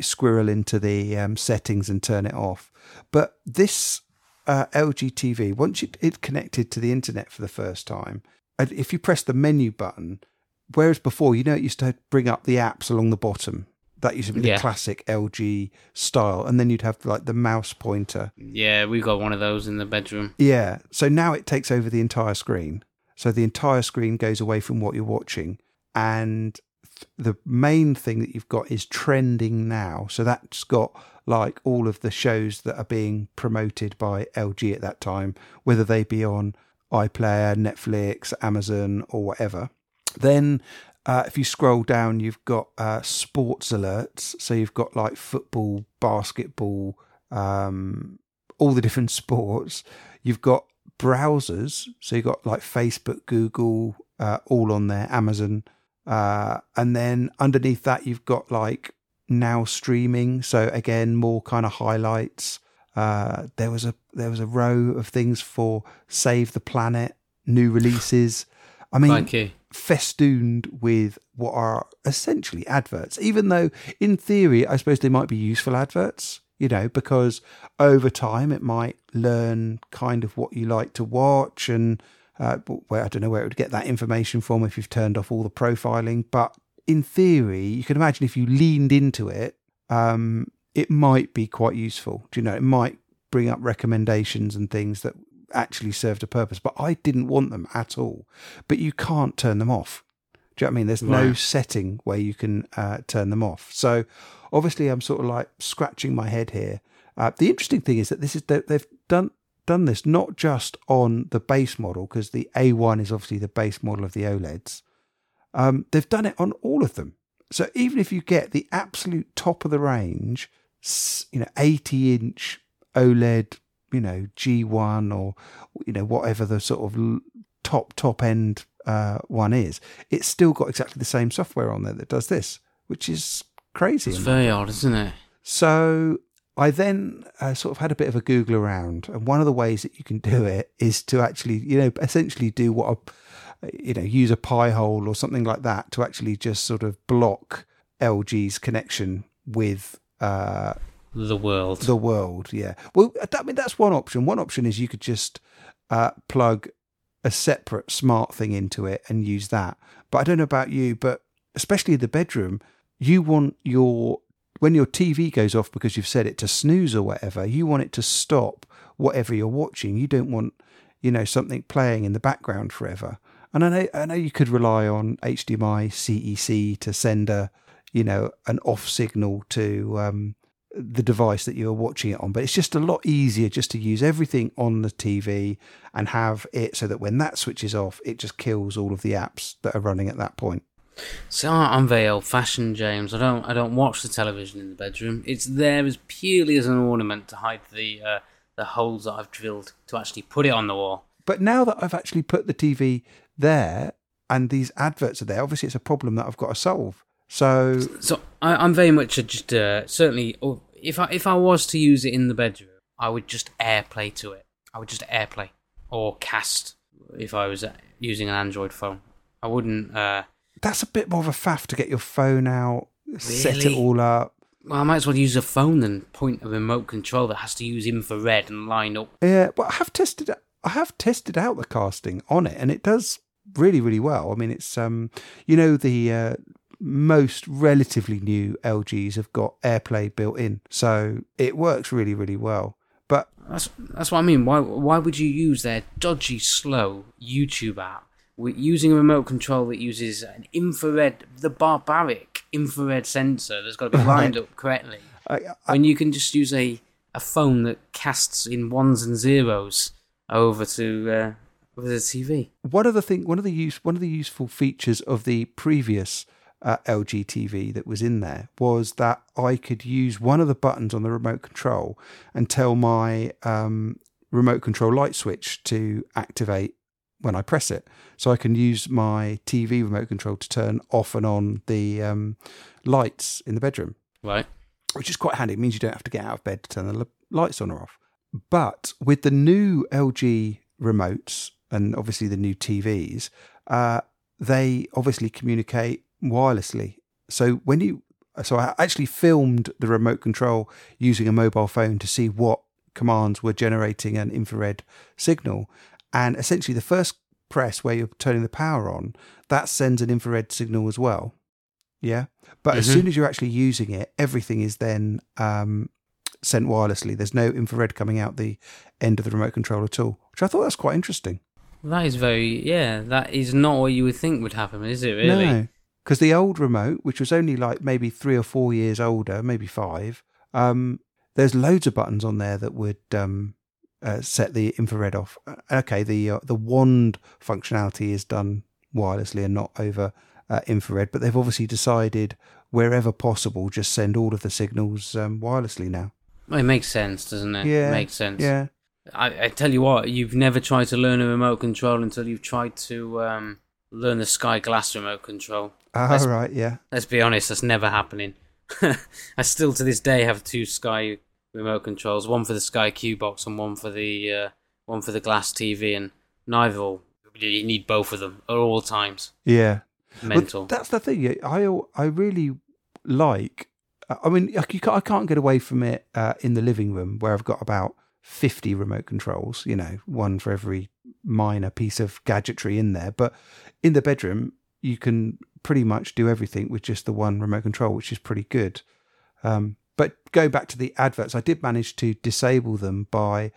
squirrel into the settings and turn it off. But this LG TV, once it connected to the internet for the first time, if you press the menu button, whereas before, you know, it used to bring up the apps along the bottom. That used to be the classic LG style. And then you'd have like the mouse pointer. Yeah, we've got one of those in the bedroom. Yeah. So now it takes over the entire screen. So the entire screen goes away from what you're watching. And the main thing that you've got is trending now. So that's got like all of the shows that are being promoted by LG at that time, whether they be on iPlayer, Netflix, Amazon or whatever. Then if you scroll down, you've got sports alerts. So you've got like football, basketball, all the different sports. You've got browsers. So you've got like Facebook, Google, all on there, Amazon. And then underneath that, you've got like now streaming. So again, more kind of highlights. There was a row of things for Save the Planet, new releases. I mean, festooned with what are essentially adverts, even though in theory, I suppose they might be useful adverts, you know, because over time it might learn kind of what you like to watch and, I don't know where it would get that information from if you've turned off all the profiling. But in theory, you can imagine if you leaned into it, it might be quite useful. Do you know, it might bring up recommendations and things that actually served a purpose. But I didn't want them at all. But you can't turn them off. Do you know what I mean? There's no setting where you can turn them off. So obviously, I'm sort of like scratching my head here. The interesting thing is that this is that they've done this not just on the base model, because the A1 is obviously the base model of the OLEDs. They've done it on all of them. So even if you get the absolute top of the range, you know, 80-inch OLED, you know, G1 or, you know, whatever the sort of top end one is, it's still got exactly the same software on there that does this, which is crazy. It's very odd, isn't it? So I then sort of had a bit of a Google around, and one of the ways that you can do it is to actually, you know, essentially do what, you know, use a pie hole or something like that to actually just sort of block LG's connection with the world. Yeah. Well, I mean, that's one option. One option is you could just plug a separate smart thing into it and use that. But I don't know about you, but especially in the bedroom, you want when your TV goes off because you've set it to snooze or whatever, you want it to stop whatever you're watching. You don't want, you know, something playing in the background forever. And I know you could rely on HDMI, CEC to send a, you know, an off signal to the device that you're watching it on. But it's just a lot easier just to use everything on the TV and have it so that when that switches off, it just kills all of the apps that are running at that point. So I'm very old-fashioned, James. I don't watch the television in the bedroom. It's there as purely as an ornament to hide the holes that I've drilled to actually put it on the wall. But now that I've actually put the TV there and these adverts are there, obviously it's a problem that I've got to solve. So I'm very much just certainly. If I was to use it in the bedroom, I would just AirPlay to it. I would just AirPlay or Cast if I was using an Android phone. I wouldn't. That's a bit more of a faff to get your phone out, really? Set it all up. Well, I might as well use a phone than point a remote control that has to use infrared and line up. Yeah, but I have tested out the casting on it, and it does really, really well. I mean, it's you know the most relatively new LGs have got AirPlay built in. So it works really, really well. But that's what I mean. Why would you use their dodgy, slow YouTube app? We're using a remote control that uses an infrared, the barbaric infrared sensor that's got to be lined up correctly. When you can just use a phone that casts in ones and zeros over to over the TV. One of the useful features of the previous LG TV that was in there was that I could use one of the buttons on the remote control and tell my remote control light switch to activate when I press it. So I can use my TV remote control to turn off and on the lights in the bedroom. Right. Which is quite handy. It means you don't have to get out of bed to turn the lights on or off. But with the new LG remotes and obviously the new TVs, they obviously communicate wirelessly. So I actually filmed the remote control using a mobile phone to see what commands were generating an infrared signal. And essentially the first press where you're turning the power on, that sends an infrared signal as well. Yeah. But as soon as you're actually using it, everything is then sent wirelessly. There's no infrared coming out the end of the remote control at all, which I thought that's quite interesting. That is very, that is not what you would think would happen, is it really? No, because the old remote, which was only like maybe 3 or 4 years older, maybe 5, there's loads of buttons on there that would... set the infrared off. Okay, the wand functionality is done wirelessly and not over infrared, but they've obviously decided wherever possible just send all of the signals wirelessly now. Well, it makes sense, doesn't it? Yeah. It makes sense. Yeah. I tell you what, you've never tried to learn a remote control until you've tried to learn the Sky Glass remote control. Ah, right, yeah. Let's be honest, that's never happening. I still to this day have 2 Sky remote controls, one for the Sky Q box and one for the Glass TV, and neither all. You need both of them at all times. Yeah, mental. Well, that's the thing. I really like. I mean, I can't get away from it in the living room where I've got about 50 remote controls. You know, one for every minor piece of gadgetry in there. But in the bedroom, you can pretty much do everything with just the one remote control, which is pretty good. But going back to the adverts, I did manage to disable them by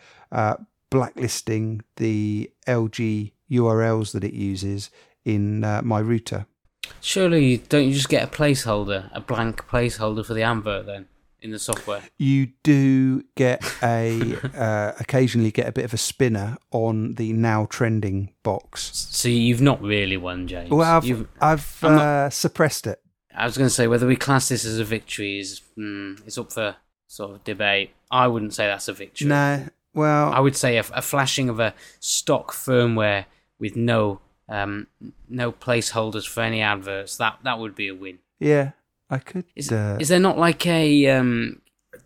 blacklisting the LG URLs that it uses in my router. Surely, don't you just get a blank placeholder for the advert then in the software? You do get occasionally get a bit of a spinner on the now trending box. So you've not really won, James. Well, I've suppressed it. I was going to say whether we class this as a victory is it's up for sort of debate. I wouldn't say that's a victory. No, well... I would say a flashing of a stock firmware with no placeholders for any adverts, that would be a win. Yeah, I could... Is there not like a...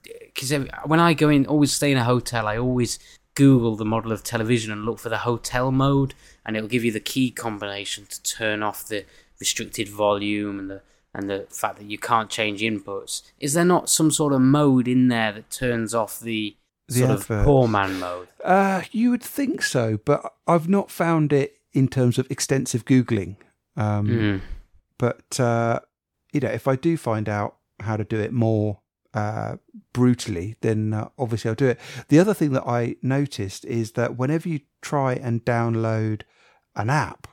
Because when I go in, always stay in a hotel, I always Google the model of television and look for the hotel mode, and it'll give you the key combination to turn off the restricted volume and the fact that you can't change inputs. Is there not some sort of mode in there that turns off the sort advert of poor man mode? You would think so, but I've not found it in terms of extensive Googling. But, you know, if I do find out how to do it more brutally, then obviously I'll do it. The other thing that I noticed is that whenever you try and download an app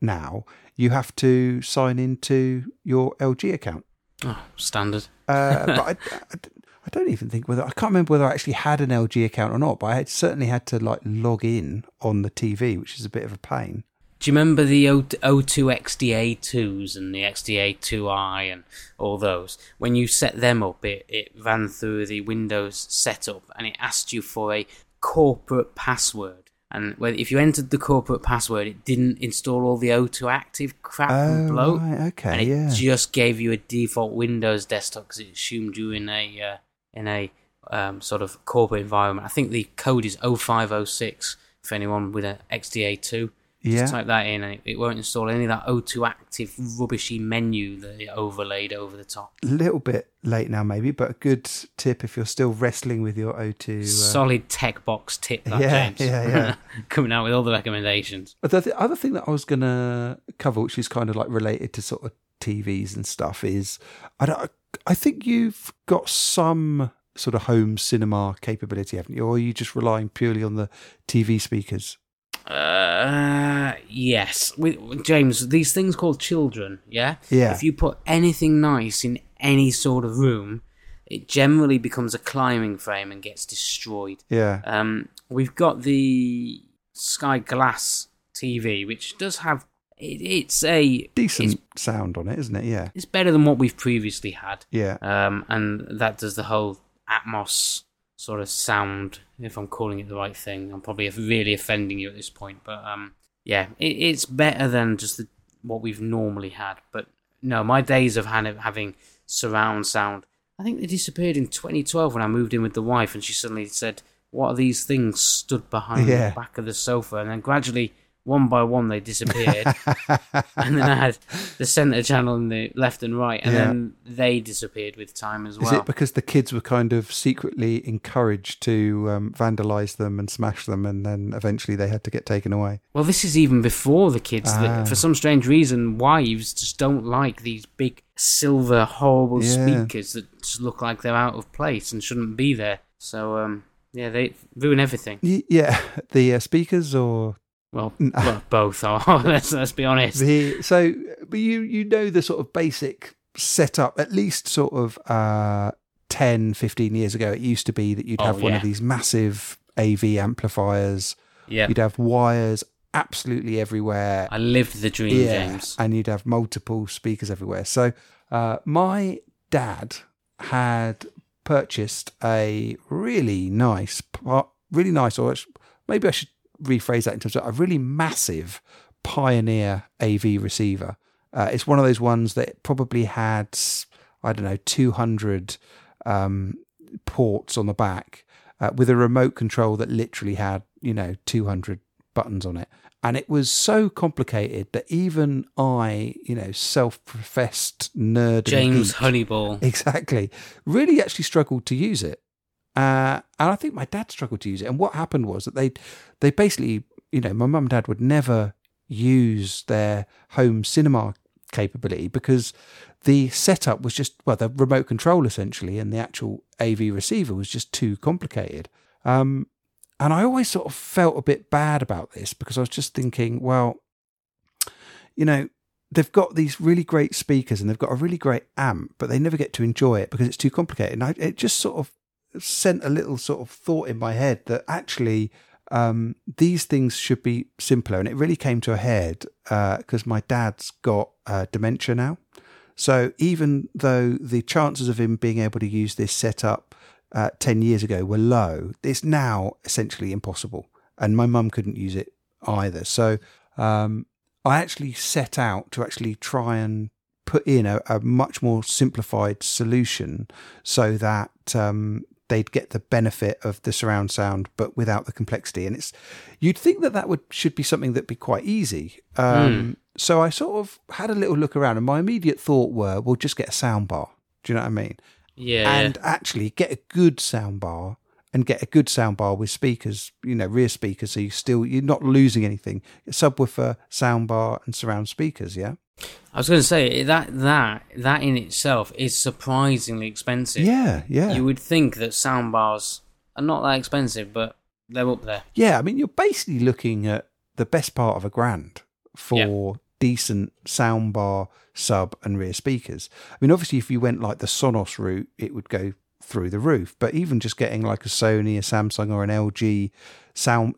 now, you have to sign into your LG account. Oh, standard. But I don't even think I can't remember whether I actually had an LG account or not, but I certainly had to like log in on the TV, which is a bit of a pain. Do you remember the O2 XDA2s and the XDA2i and all those? When you set them up, it ran through the Windows setup and it asked you for a corporate password. And if you entered the corporate password, it didn't install all the O2 Active crap and bloat. Right, okay, and it just gave you a default Windows desktop because it assumed you in a sort of corporate environment. I think the code is 0506 for anyone with an XDA2. Yeah. Just type that in and it won't install any of that O2 Active rubbishy menu that it overlaid over the top. A little bit late now maybe, but a good tip if you're still wrestling with your O2... Solid tech box tip that, James. Yeah. Coming out with all the recommendations. The other thing that I was going to cover, which is kind of like related to sort of TVs and stuff is, I think you've got some sort of home cinema capability, haven't you? Or are you just relying purely on the TV speakers? Yes. James, these things called children, yeah? Yeah. If you put anything nice in any sort of room, it generally becomes a climbing frame and gets destroyed. Yeah. We've got the Sky Glass TV, which does have... It's a... Decent sound on it, isn't it? Yeah. It's better than what we've previously had. Yeah. And that does the whole Atmos sort of sound, if I'm calling it the right thing. I'm probably really offending you at this point. But, yeah, it's better than just what we've normally had. But, no, my days of having surround sound, I think they disappeared in 2012 when I moved in with the wife, and she suddenly said, what are these things stood behind the back of the sofa? And then gradually... one by one, they disappeared. And then I had the centre channel and the left and right. And then they disappeared with time as well. Is it because the kids were kind of secretly encouraged to vandalise them and smash them, and then eventually they had to get taken away? Well, this is even before the kids. Ah. For some strange reason, wives just don't like these big silver horrible speakers that just look like they're out of place and shouldn't be there. So, yeah, they ruin everything. Yeah, the speakers or... Well, both are. Let's be honest. So, but you know the sort of basic setup, at least sort of 10, 15 years ago, it used to be that you'd have one of these massive AV amplifiers. Yeah. You'd have wires absolutely everywhere. I lived the dream, James. And you'd have multiple speakers everywhere. So my dad had purchased a a really massive Pioneer AV receiver. It's one of those ones that probably had, 200 ports on the back with a remote control that literally had, 200 buttons on it. And it was so complicated that even I, self-professed nerd... James Honeyball. Exactly. Really actually struggled to use it. And I think my dad struggled to use it. And what happened was that they basically, my mum and dad would never use their home cinema capability because the setup was just, the remote control essentially and the actual AV receiver was just too complicated. And I always sort of felt a bit bad about this because I was just thinking, they've got these really great speakers and they've got a really great amp, but they never get to enjoy it because it's too complicated. And it just sort of sent a little sort of thought in my head that actually these things should be simpler, and it really came to a head because my dad's got dementia now, so even though the chances of him being able to use this setup 10 years ago were low, it's now essentially impossible, and my mum couldn't use it either. So I actually set out to actually try and put in a much more simplified solution so that they'd get the benefit of the surround sound, but without the complexity. And you'd think that should be something that'd be quite easy. So I sort of had a little look around, and my immediate thought were, we'll just get a sound bar. Do you know what I mean? Yeah. And actually get a good sound bar, and get a good sound bar with speakers, rear speakers. So you're not losing anything. Subwoofer, sound bar, and surround speakers. Yeah. I was going to say that in itself is surprisingly expensive. Yeah, yeah. You would think that soundbars are not that expensive, but they're up there. Yeah, I mean, you're basically looking at the best part of £1,000 for decent soundbar, sub, and rear speakers. I mean, obviously, if you went like the Sonos route, it would go through the roof. But even just getting like a Sony, a Samsung, or an LG sound,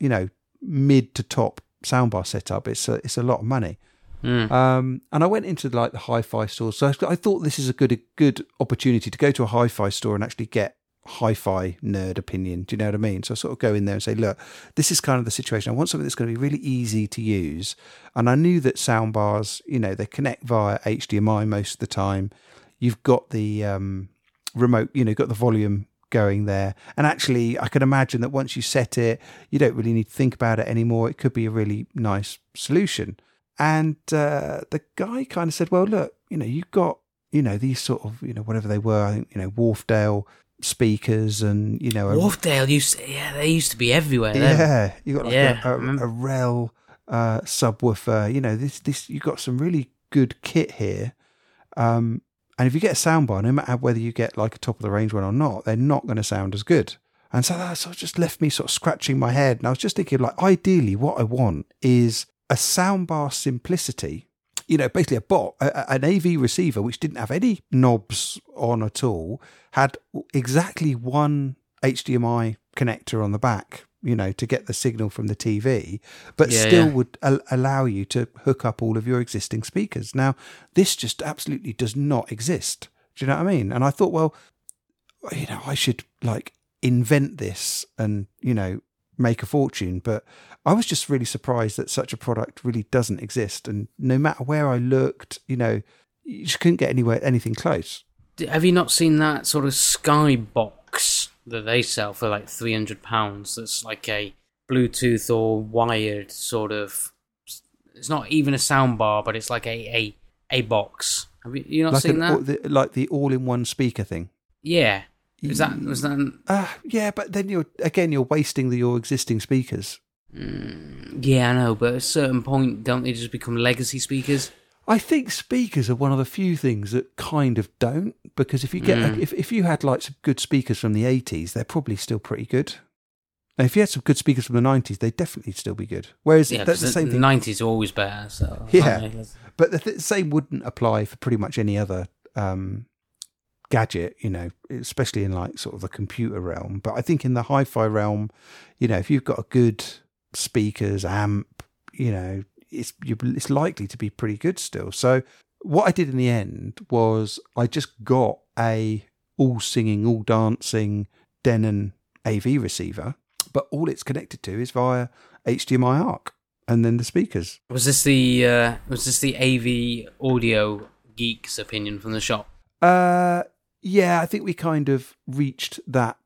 mid to top soundbar setup, it's a lot of money. Mm. And I went into like the hi-fi store, so I thought this is a good opportunity to go to a hi-fi store and actually get hi-fi nerd opinion. Do you know what I mean? So I sort of go in there and say, look, this is kind of the situation. I want something that's going to be really easy to use. And I knew that soundbars, they connect via HDMI most of the time. You've got the remote, got the volume going there. And actually, I can imagine that once you set it, you don't really need to think about it anymore. It could be a really nice solution. And the guy kind of said, well, look, you've got, these sort of, whatever they were, I think, Wharfdale speakers and, Wharfdale, they used to be everywhere. Yeah, you got like a Rel subwoofer, you've got some really good kit here. And if you get a soundbar, no matter whether you get like a top of the range one or not, they're not going to sound as good. And so that sort of just left me sort of scratching my head. And I was just thinking, like, ideally what I want is a soundbar simplicity, you know, basically an AV receiver, which didn't have any knobs on at all, had exactly one HDMI connector on the back, you know, to get the signal from the TV, but would allow you to hook up all of your existing speakers. Now, this just absolutely does not exist. Do you know what I mean? And I thought, well, you know, I should like invent this and, you know, make a fortune. But I was just really surprised that such a product really doesn't exist. And no matter where I looked, you know, you just couldn't get anything close. Have you not seen that sort of Sky Box that they sell for like £300? That's like a Bluetooth or wired sort of, it's not even a soundbar, but it's like a box. Have you not like seen that? Like the all-in-one speaker thing? Yeah. Was that? Yeah, but then you're wasting your existing speakers. Yeah, I know, but at a certain point, don't they just become legacy speakers? I think speakers are one of the few things that kind of don't, because if you get if you had like some good speakers from the 80s, they're probably still pretty good. Now, if you had some good speakers from the 90s, they'd definitely still be good. Whereas that's the same thing. The 90s are always better. So yeah, but the same wouldn't apply for pretty much any other. Gadget, you know, especially in like sort of the computer realm. But I think in the hi-fi realm, you know, if you've got a good speakers amp, you know, it's likely to be pretty good still. So what I did in the end was I just got a all singing, all dancing Denon AV receiver, but all it's connected to is via HDMI ARC and then the speakers. Was this the AV audio geek's opinion from the shop? Yeah, I think we kind of reached that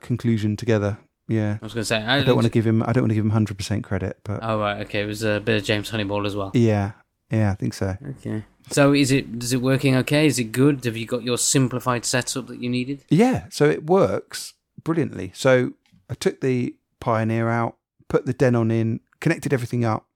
conclusion together. Yeah, I was going to say I don't want to give him 100% credit, but oh right, okay, it was a bit of James Honeyball as well. Yeah, I think so. Okay, so is it working okay? Is it good? Have you got your simplified setup that you needed? Yeah, so it works brilliantly. So I took the Pioneer out, put the Denon in, connected everything up,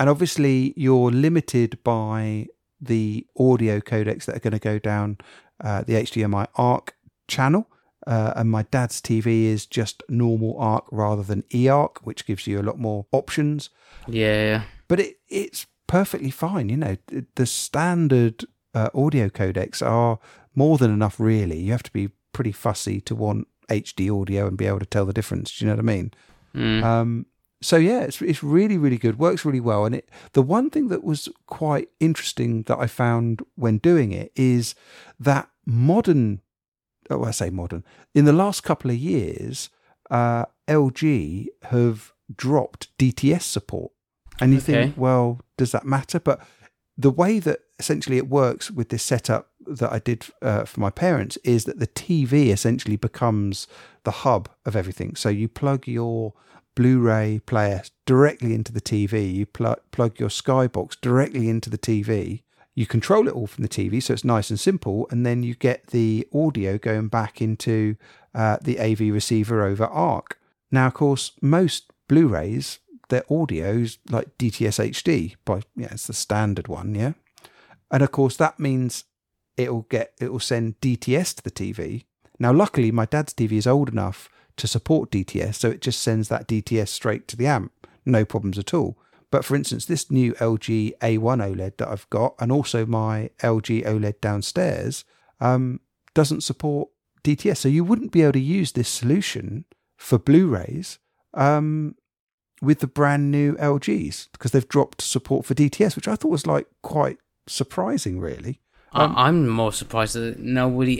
and obviously you're limited by the audio codecs that are going to go down the HDMI ARC channel, and my dad's TV is just normal ARC rather than eARC, which gives you a lot more options. Yeah, but it's perfectly fine. You know, the standard audio codecs are more than enough. Really, you have to be pretty fussy to want HD audio and be able to tell the difference. Do you know what I mean? So yeah, it's really, really good. Works really well. And the one thing that was quite interesting that I found when doing it is that in the last couple of years, LG have dropped DTS support. And you think, well, does that matter? But the way that essentially it works with this setup that I did for my parents is that the TV essentially becomes the hub of everything. So you plug your Blu-ray player directly into the TV, you plug your Skybox directly into the TV, you control it all from the TV, so it's nice and simple, and then you get the audio going back into the AV receiver over ARC. Now, of course, most Blu-rays, their audio's like DTS HD, it's the standard one, yeah? And, of course, that means it will send DTS to the TV. Now, luckily, my dad's TV is old enough to support DTS, so it just sends that DTS straight to the amp, no problems at all. But for instance, this new LG A1 OLED that I've got, and also my LG OLED downstairs, doesn't support DTS, so you wouldn't be able to use this solution for Blu-rays with the brand new LGs, because they've dropped support for DTS, which I thought was like quite surprising, really. I'm more surprised that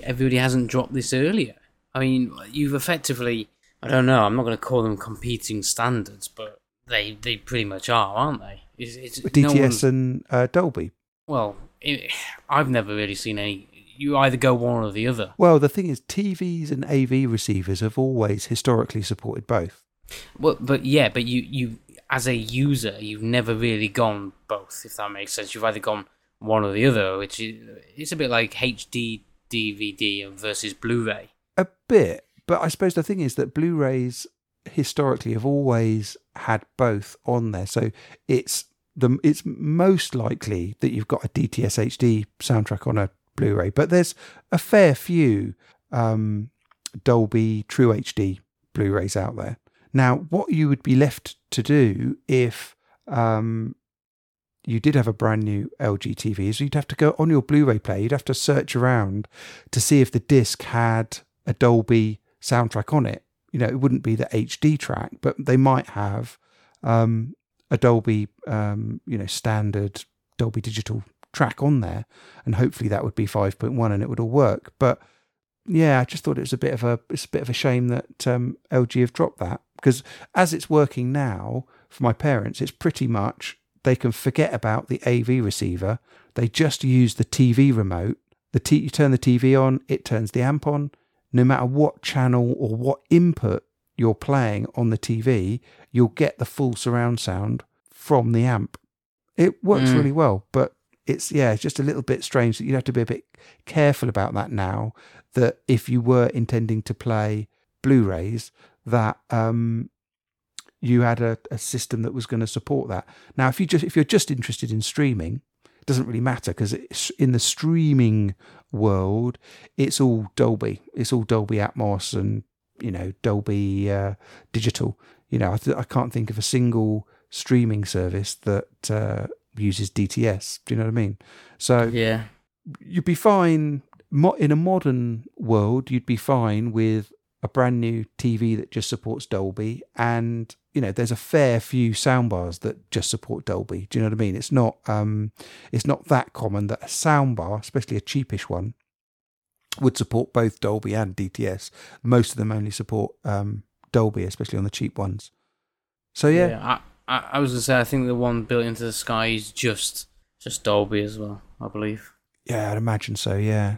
everybody hasn't dropped this earlier. I mean, you've effectively, I don't know, I'm not going to call them competing standards, but they pretty much are, aren't they? DTS and Dolby. Well, I've never really seen any. You either go one or the other. Well, the thing is, TVs and AV receivers have always historically supported both. Well, but you as a user, you've never really gone both, if that makes sense. You've either gone one or the other, which is, it's a bit like HD DVD versus Blu-ray. A bit, but I suppose the thing is that Blu-rays historically have always had both on there, so it's most likely that you've got a DTS HD soundtrack on a Blu-ray, but there's a fair few Dolby True HD Blu-rays out there. Now, what you would be left to do if you did have a brand new LG TV is you'd have to go on your Blu-ray player, you'd have to search around to see if the disc had a Dolby soundtrack on it. You know, it wouldn't be the HD track, but they might have a Dolby, standard Dolby Digital track on there, and hopefully that would be 5.1 and it would all work. But yeah, I just thought it was a bit of a shame that LG have dropped that, because as it's working now for my parents, it's pretty much they can forget about the AV receiver. They just use the TV remote. You turn the TV on, it turns the amp on. No matter what channel or what input you're playing on the TV, you'll get the full surround sound from the amp. It works really well, but it's just a little bit strange that you'd have to be a bit careful about that now, that if you were intending to play Blu-rays, that you had a system that was going to support that. Now, if you're just interested in streaming, it doesn't really matter, because in the streaming world, it's all Dolby. It's all Dolby Atmos and, you know, Dolby Digital. You know, I can't think of a single streaming service that uses DTS. Do you know what I mean? So yeah, you'd be fine in a modern world. You'd be fine with a brand new TV that just supports Dolby, and you know, there's a fair few soundbars that just support Dolby. Do you know what I mean? It's not that common that a soundbar, especially a cheapish one, would support both Dolby and DTS. Most of them only support Dolby, especially on the cheap ones. So yeah. I was going to say, I think the one built into the Sky is just Dolby as well, I believe. Yeah, I'd imagine so, yeah.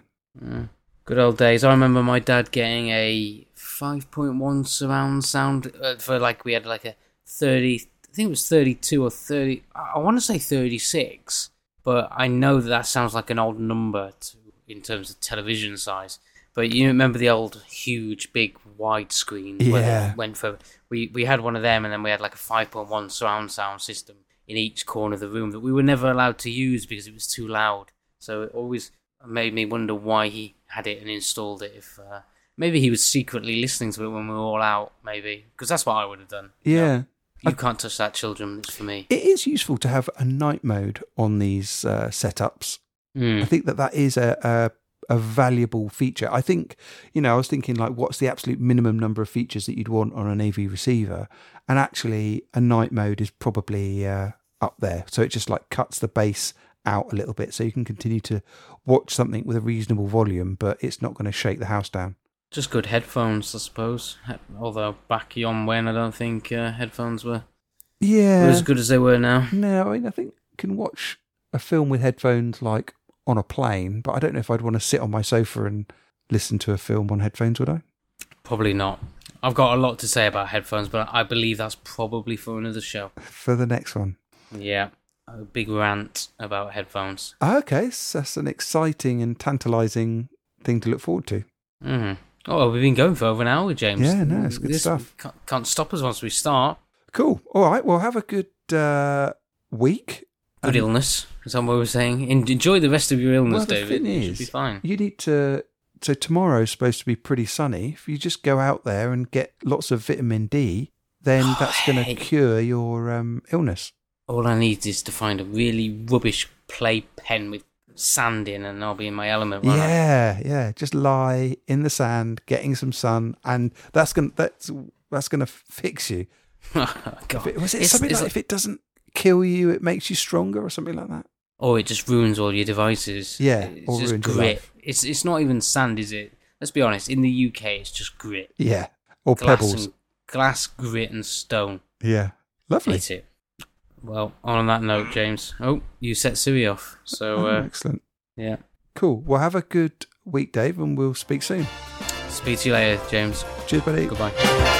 Good old days. I remember my dad getting a 5.1 surround sound for, like, we had like a 30, I think it was 32 or 30, I want to say 36, but I know that sounds like an old number in terms of television size. But you remember the old huge, big, wide screen? Yeah. Where it went for, we had one of them, and then we had like a 5.1 surround sound system in each corner of the room that we were never allowed to use because it was too loud. So it always made me wonder why he had it and installed it. If maybe he was secretly listening to it when we were all out, maybe. Because that's what I would have done. Yeah. You can't touch that, children. It's for me. It is useful to have a night mode on these setups. I think that is a valuable feature. I think, you know, I was thinking, like, what's the absolute minimum number of features that you'd want on an AV receiver? And actually, a night mode is probably up there. So it just, like, cuts the bass out a little bit so you can continue to watch something with a reasonable volume, but it's not going to shake the house down. Just good headphones, I suppose. Although back yon when, I don't think headphones were as good as they were now. No, I mean, I think you can watch a film with headphones, like, on a plane, but I don't know if I'd want to sit on my sofa and listen to a film on headphones, would I? Probably not. I've got a lot to say about headphones, but I believe that's probably for another show. For the next one? Yeah. A big rant about headphones. Okay, so that's an exciting and tantalising thing to look forward to. Mm-hmm. Oh, well, we've been going for over an hour, James. Yeah, no, it's good stuff. Can't stop us once we start. Cool. All right, well, have a good week. Good illness, as I was saying. Enjoy the rest of your illness, David. It should be fine. You need to. So tomorrow's supposed to be pretty sunny. If you just go out there and get lots of vitamin D, then that's going to cure your illness. All I need is to find a really rubbish play pen with sand in, and I'll be in my element. Right? Yeah. Just lie in the sand, getting some sun, and that's going to fix you. God. If it doesn't kill you, it makes you stronger or something like that, or it just ruins all your devices. It's just grit. It's not even sand, is it? Let's be honest, in the UK it's just grit, or pebbles and glass, grit and stone. Lovely. Hate it. Well, on that note, James, you set Siri off, so excellent. Yeah, cool. Well, have a good week, Dave, and we'll speak soon. Speak to you later, James. Cheers, buddy. Goodbye.